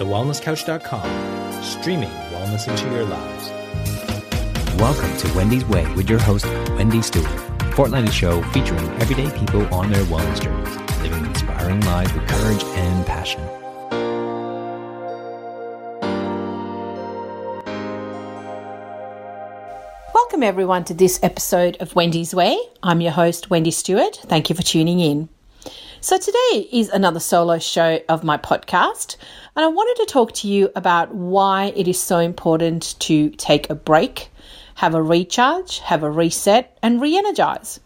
TheWellnessCouch.com, streaming wellness into your lives. Welcome to Wendy's Way with your host, Wendy Stewart. Fortnightly show featuring everyday people on their wellness journeys, living inspiring lives with courage and passion. Welcome everyone to this episode of Wendy's Way. I'm your host, Wendy Stewart. Thank you for tuning in. So today is another solo show of my podcast, and I wanted to talk to you about why it is so important to take a break, have a recharge, have a reset, and re-energize.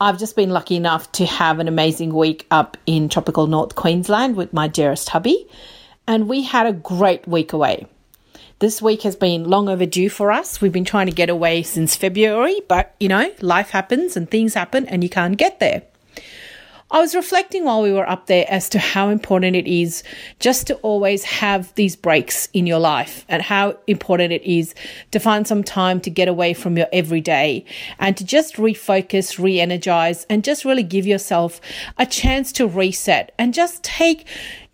I've just been lucky enough to have an amazing week up in Tropical North Queensland with my dearest hubby, and we had a great week away. This week has been long overdue for us. We've been trying to get away since February, but you know, life happens and things happen and you can't get there. I was reflecting while we were up there as to how important it is just to always have these breaks in your life, and how important it is to find some time to get away from your everyday and to just refocus, re-energize, and just really give yourself a chance to reset and just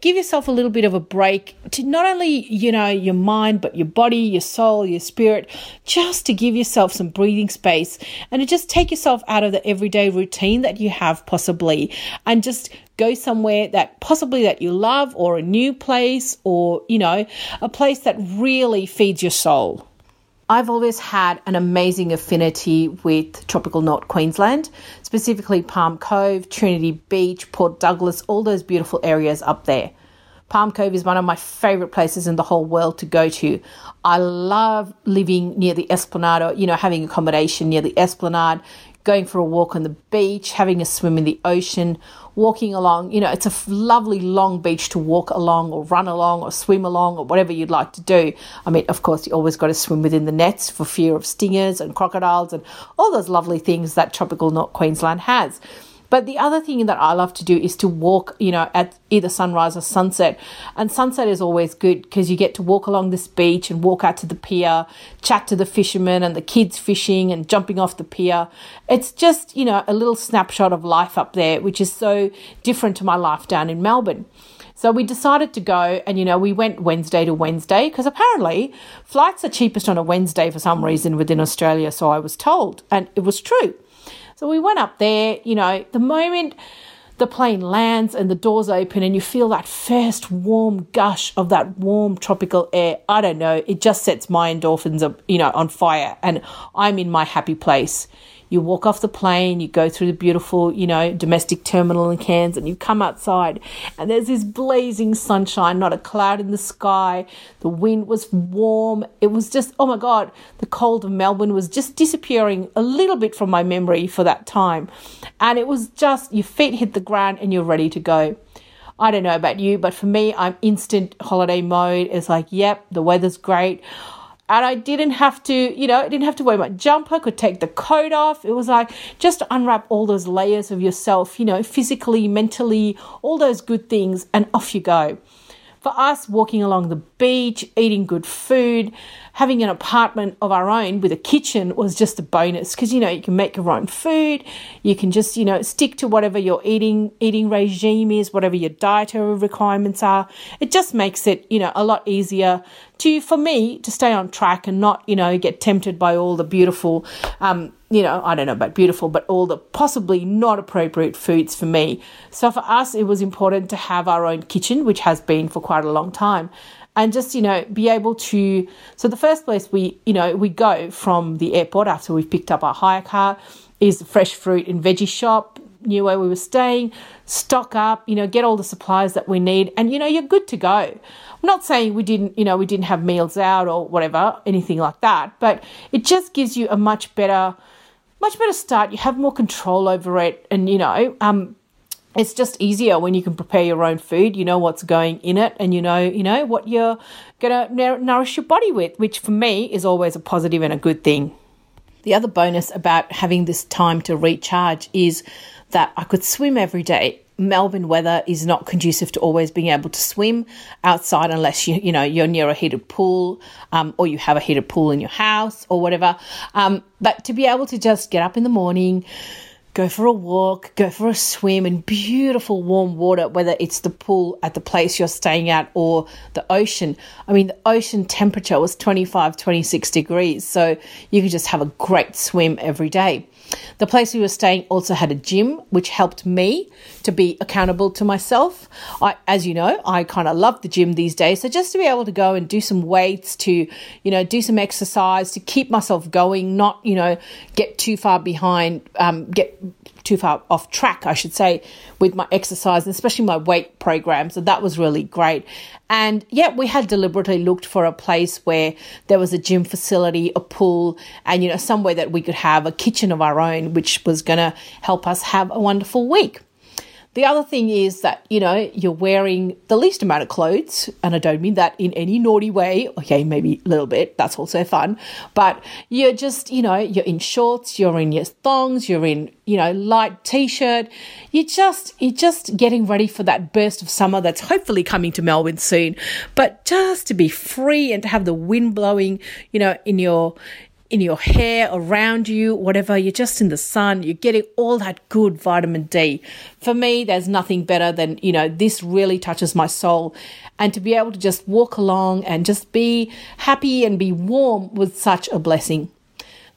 give yourself a little bit of a break to not only, you know, your mind, but your body, your soul, your spirit, just to give yourself some breathing space and to just take yourself out of the everyday routine that you have possibly, and just go somewhere that possibly that you love, or a new place, or, you know, a place that really feeds your soul. I've always had an amazing affinity with tropical North Queensland, specifically Palm Cove, Trinity Beach, Port Douglas, all those beautiful areas up there. Palm Cove is one of my favourite places in the whole world to go to. I love living near the Esplanade, or, you know, having accommodation near the Esplanade, going for a walk on the beach, having a swim in the ocean, walking along. You know, it's a lovely long beach to walk along or run along or swim along or whatever you'd like to do. I mean, of course, you always got to swim within the nets for fear of stingers and crocodiles and all those lovely things that tropical North Queensland has. But the other thing that I love to do is to walk, you know, at either sunrise or sunset. And sunset is always good because you get to walk along this beach and walk out to the pier, chat to the fishermen and the kids fishing and jumping off the pier. It's just, you know, a little snapshot of life up there, which is so different to my life down in Melbourne. So we decided to go, and, you know, we went Wednesday to Wednesday because apparently flights are cheapest on a Wednesday for some reason within Australia. So I was told, and it was true. So we went up there, you know, the moment the plane lands and the doors open and you feel that first warm gush of that warm tropical air, I don't know, it just sets my endorphins up, you know, on fire, and I'm in my happy place. You walk off the plane, you go through the beautiful, you know, domestic terminal in Cairns, and you come outside and there's this blazing sunshine, not a cloud in the sky. The wind was warm. It was just, oh my God, the cold of Melbourne was just disappearing a little bit from my memory for that time. And it was just, your feet hit the ground and you're ready to go. I don't know about you, but for me, I'm instant holiday mode. It's like, yep, the weather's great. And I didn't have to, you know, I didn't have to wear my jumper, could take the coat off. It was like just to unwrap all those layers of yourself, you know, physically, mentally, all those good things, and off you go. For us, walking along the beach, eating good food, having an apartment of our own with a kitchen was just a bonus because, you know, you can make your own food. You can just, you know, stick to whatever your eating regime is, whatever your dietary requirements are. It just makes it, you know, a lot easier for me to stay on track and not, you know, get tempted by all the beautiful, you know, I don't know about beautiful, but all the possibly not appropriate foods for me. So for us, it was important to have our own kitchen, which has been for quite a long time, and just, you know, be able to. So the first place we go from the airport after we've picked up our hire car is the fresh fruit and veggie shop near where we were staying, stock up, you know, get all the supplies that we need, and, you know, you're good to go. I'm not saying we didn't have meals out or whatever, anything like that, but it just gives you a much better start. You have more control over it, and, you know, it's just easier when you can prepare your own food. You know what's going in it, and you know what you're going to nourish your body with, which for me is always a positive and a good thing. The other bonus about having this time to recharge is that I could swim every day. Melbourne weather is not conducive to always being able to swim outside unless you're near a heated pool, or you have a heated pool in your house or whatever. But to be able to just get up in the morning, go for a walk, go for a swim in beautiful warm water, whether it's the pool at the place you're staying at or the ocean. I mean, the ocean temperature was 25, 26 degrees, so you could just have a great swim every day. The place we were staying also had a gym, which helped me to be accountable to myself. As you know, I kind of love the gym these days. So just to be able to go and do some weights, to, you know, do some exercise, to keep myself going, not, you know, get too far behind, get too far off track, I should say, with my exercise, and especially my weight program. So that was really great. And yeah, we had deliberately looked for a place where there was a gym facility, a pool, and, you know, somewhere that we could have a kitchen of our own, which was going to help us have a wonderful week. The other thing is that, you know, you're wearing the least amount of clothes, and I don't mean that in any naughty way. Okay, maybe a little bit. That's also fun. But you're just, you know, you're in shorts, you're in your thongs, you're in, you know, light T-shirt. You're just getting ready for that burst of summer that's hopefully coming to Melbourne soon. But just to be free and to have the wind blowing, you know, in your hair, around you, whatever, you're just in the sun, you're getting all that good vitamin D. For me, there's nothing better than, you know, this really touches my soul. And to be able to just walk along and just be happy and be warm was such a blessing.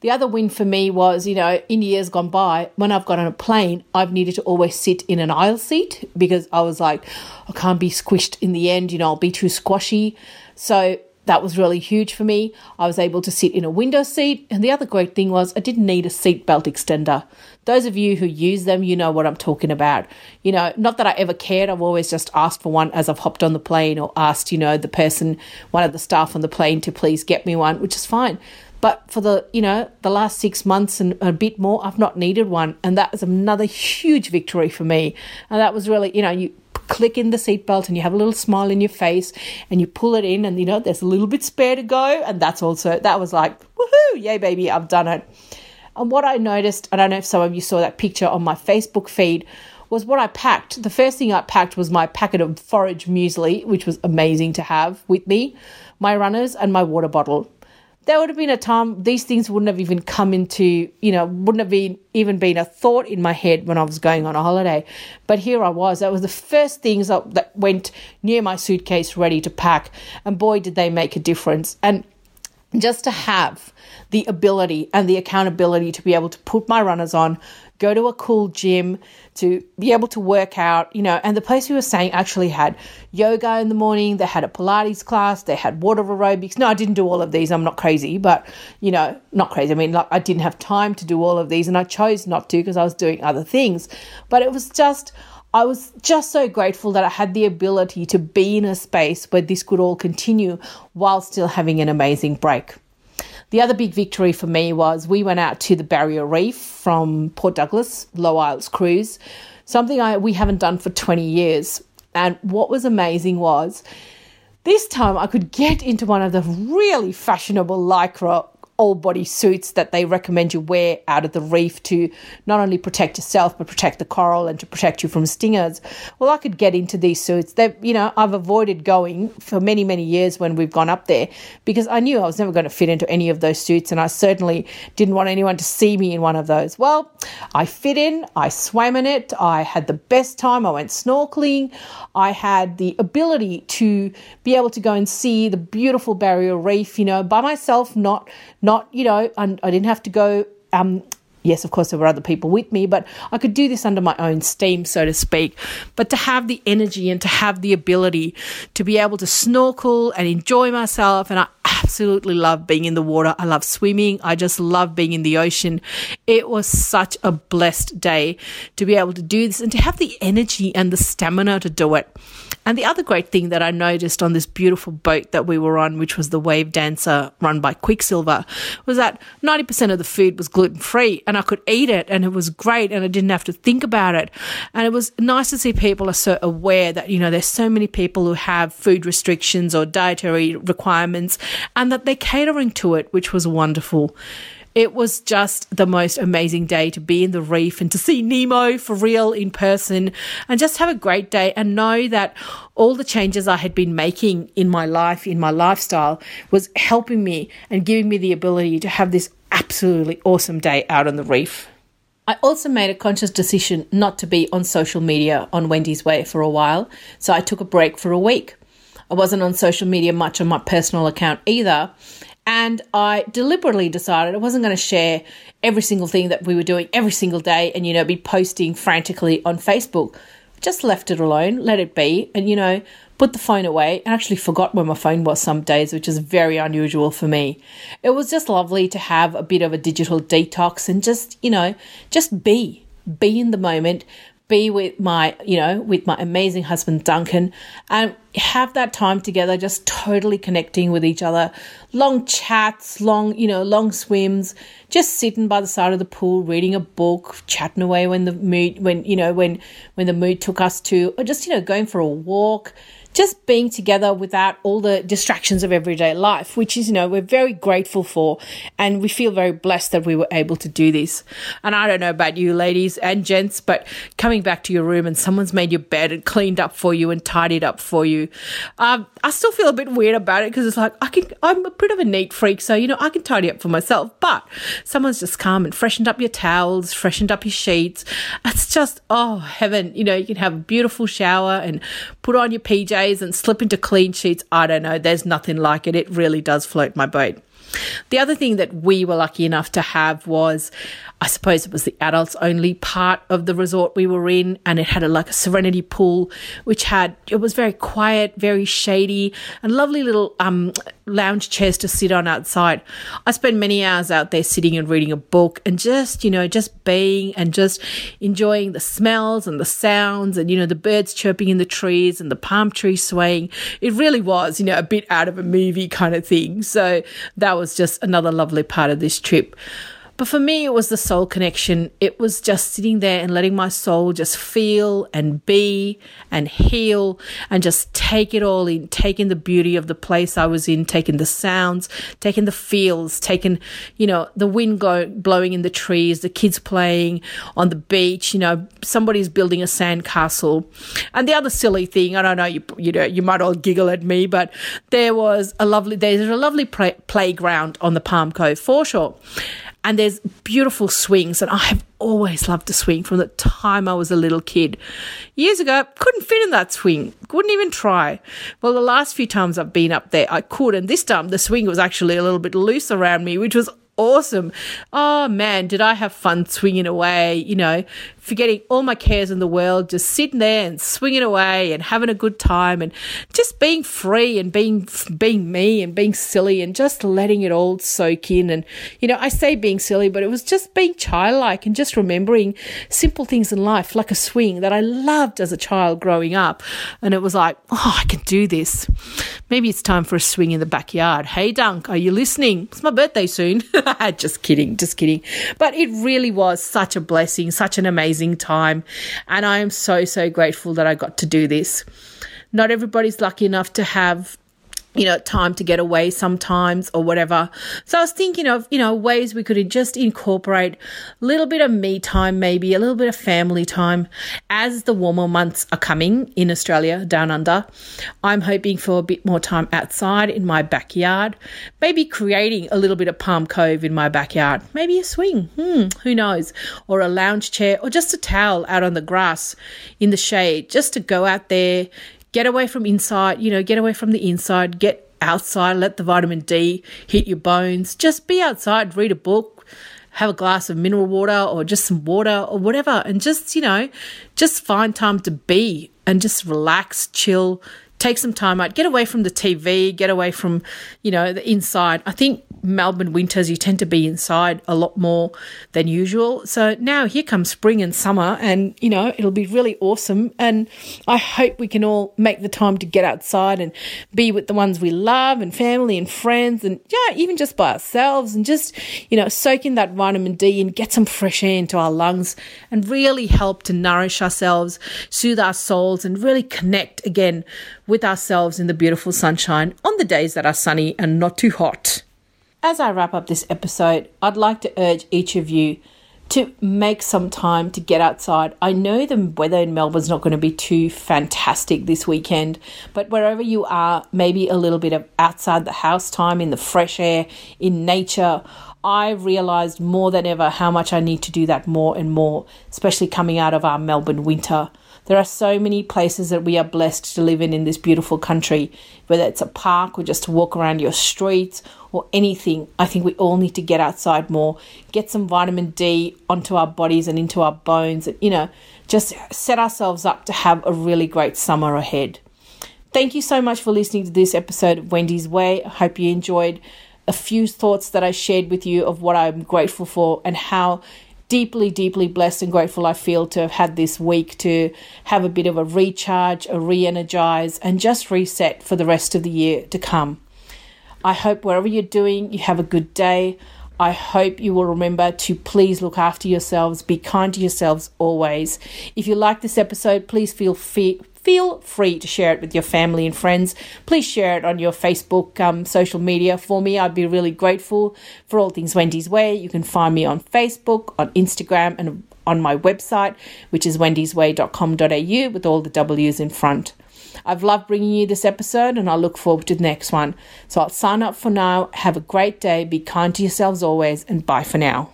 The other win for me was, you know, in years gone by, when I've got on a plane, I've needed to always sit in an aisle seat because I was like, I can't be squished in the end, you know, I'll be too squashy. So that was really huge for me. I was able to sit in a window seat. And the other great thing was I didn't need a seatbelt extender. Those of you who use them, you know what I'm talking about. You know, not that I ever cared. I've always just asked for one as I've hopped on the plane, or asked, you know, the person, one of the staff on the plane, to please get me one, which is fine. But for the, you know, the last 6 months and a bit more, I've not needed one. And that was another huge victory for me. And that was really, you know, you click in the seatbelt and you have a little smile in your face and you pull it in and, you know, there's a little bit spare to go. And that was like, woohoo, yay, baby, I've done it. And what I noticed, I don't know if some of you saw that picture on my Facebook feed, was what I packed. The first thing I packed was my packet of forage muesli, which was amazing to have with me, my runners and my water bottle. There would have been a time these things wouldn't have even come into, you know, wouldn't have even been a thought in my head when I was going on a holiday. But here I was. That was the first things that went near my suitcase ready to pack. And boy, did they make a difference. And just to have the ability and the accountability to be able to put my runners on, go to a cool gym, to be able to work out, you know, and the place we were staying actually had yoga in the morning, they had a Pilates class, they had water aerobics. No, I didn't do all of these. I'm not crazy, but, you know, not crazy. I mean, like, I didn't have time to do all of these and I chose not to because I was doing other things. But it was just, I was just so grateful that I had the ability to be in a space where this could all continue while still having an amazing break. The other big victory for me was we went out to the Barrier Reef from Port Douglas, Low Isles Cruise, something we haven't done for 20 years. And what was amazing was this time I could get into one of the really fashionable lycra all-body suits that they recommend you wear out at the reef to not only protect yourself but protect the coral and to protect you from stingers. Well, I could get into these suits. You know, I've avoided going for many, many years when we've gone up there because I knew I was never going to fit into any of those suits and I certainly didn't want anyone to see me in one of those. Well, I fit in, I swam in it, I had the best time, I went snorkeling, I had the ability to be able to go and see the beautiful Barrier Reef, you know, by myself, not, you know, I didn't have to go, yes, of course, there were other people with me, but I could do this under my own steam, so to speak. But to have the energy and to have the ability to be able to snorkel and enjoy myself, and I absolutely love being in the water. I love swimming. I just love being in the ocean. It was such a blessed day to be able to do this and to have the energy and the stamina to do it. And the other great thing that I noticed on this beautiful boat that we were on, which was the Wave Dancer run by Quicksilver, was that 90% of the food was gluten-free and I could eat it and it was great and I didn't have to think about it. And it was nice to see people are so aware that, you know, there's so many people who have food restrictions or dietary requirements and that they're catering to it, which was wonderful. It was just the most amazing day to be in the reef and to see Nemo for real in person and just have a great day and know that all the changes I had been making in my life, in my lifestyle, was helping me and giving me the ability to have this absolutely awesome day out on the reef. I also made a conscious decision not to be on social media on Wendy's Way for a while, so I took a break for a week. I wasn't on social media much on my personal account either, and I deliberately decided I wasn't going to share every single thing that we were doing every single day and, you know, be posting frantically on Facebook. Just left it alone, let it be, and, you know, put the phone away. I actually forgot where my phone was some days, which is very unusual for me. It was just lovely to have a bit of a digital detox and just, you know, just be in the moment, be with my, you know, with my amazing husband, Duncan, and have that time together, just totally connecting with each other. Long chats, long swims, just sitting by the side of the pool, reading a book, chatting away when the mood took us to, or just, you know, going for a walk, just being together without all the distractions of everyday life, which is, you know, we're very grateful for, and we feel very blessed that we were able to do this. And I don't know about you ladies and gents, but coming back to your room and someone's made your bed and cleaned up for you and tidied up for you, I still feel a bit weird about it, because it's like I'm a bit of a neat freak, so, you know, I can tidy up for myself, but someone's just come and freshened up your towels, freshened up your sheets. It's just, oh, heaven. You know, you can have a beautiful shower and put on your PJs and slip into clean sheets. I don't know. There's nothing like it. It really does float my boat. The other thing that we were lucky enough to have was, I suppose it was the adults only part of the resort we were in, and it had a serenity pool, it was very quiet, very shady, and lovely little lounge chairs to sit on outside. I spent many hours out there sitting and reading a book and just, you know, just being and just enjoying the smells and the sounds and, you know, the birds chirping in the trees and the palm trees swaying. It really was, you know, a bit out of a movie kind of thing. So that was just another lovely part of this trip. But for me, it was the soul connection. It was just sitting there and letting my soul just feel and be and heal and just take it all in, taking the beauty of the place I was in, taking the sounds, taking the feels, taking, you know, the wind blowing in the trees, the kids playing on the beach, you know, somebody's building a sandcastle. And the other silly thing, I don't know, you might all giggle at me, but there's a lovely playground on the Palm Cove foreshore. And there's beautiful swings, and I have always loved to swing from the time I was a little kid. Years ago, couldn't fit in that swing, couldn't even try. Well, the last few times I've been up there, I could, and this time the swing was actually a little bit loose around me, which was awesome. Oh man, did I have fun swinging away, you know, forgetting all my cares in the world, just sitting there and swinging away and having a good time and just being free and being me and being silly and just letting it all soak in. And, you know, I say being silly, but it was just being childlike and just remembering simple things in life, like a swing that I loved as a child growing up. And it was like, oh, I can do this. Maybe it's time for a swing in the backyard. Hey, Dunk, are you listening? It's my birthday soon. Just kidding. But it really was such a blessing, such an amazing time, and I am so, so grateful that I got to do this. Not everybody's lucky enough to have, you know, time to get away sometimes or whatever. So I was thinking of, you know, ways we could just incorporate a little bit of me time, maybe a little bit of family time. As the warmer months are coming in Australia, down under, I'm hoping for a bit more time outside in my backyard, maybe creating a little bit of Palm Cove in my backyard, maybe a swing, who knows, or a lounge chair or just a towel out on the grass in the shade, just to go out there, get away from the inside, get outside, let the vitamin D hit your bones. Just be outside, read a book, have a glass of mineral water or just some water or whatever, and just, you know, just find time to be and just relax, chill, take some time out, get away from the TV, get away from, you know, the inside. I think Melbourne winters, you tend to be inside a lot more than usual. So now here comes spring and summer, and, you know, it'll be really awesome. And I hope we can all make the time to get outside and be with the ones we love and family and friends and, yeah, even just by ourselves, and just, you know, soak in that vitamin D and get some fresh air into our lungs and really help to nourish ourselves, soothe our souls, and really connect again with ourselves in the beautiful sunshine on the days that are sunny and not too hot. As I wrap up this episode, I'd like to urge each of you to make some time to get outside. I know the weather in Melbourne's not going to be too fantastic this weekend, but wherever you are, maybe a little bit of outside the house time in the fresh air, in nature. I realised more than ever how much I need to do that more and more, especially coming out of our Melbourne winter. There are so many places that we are blessed to live in this beautiful country, whether it's a park or just to walk around your streets or anything. I think we all need to get outside more, get some vitamin D onto our bodies and into our bones, and, you know, just set ourselves up to have a really great summer ahead. Thank you so much for listening to this episode of Wendy's Way. I hope you enjoyed a few thoughts that I shared with you of what I'm grateful for and how deeply, deeply blessed and grateful I feel to have had this week to have a bit of a recharge, a re-energize, and just reset for the rest of the year to come. I hope wherever you're doing, you have a good day. I hope you will remember to please look after yourselves, be kind to yourselves always. If you like this episode, please feel free to share it with your family and friends. Please share it on your Facebook social media for me. I'd be really grateful. For all things Wendy's Way, you can find me on Facebook, on Instagram, and on my website, which is wendysway.com.au with all the W's in front. I've loved bringing you this episode and I look forward to the next one. So I'll sign up for now. Have a great day. Be kind to yourselves always, and bye for now.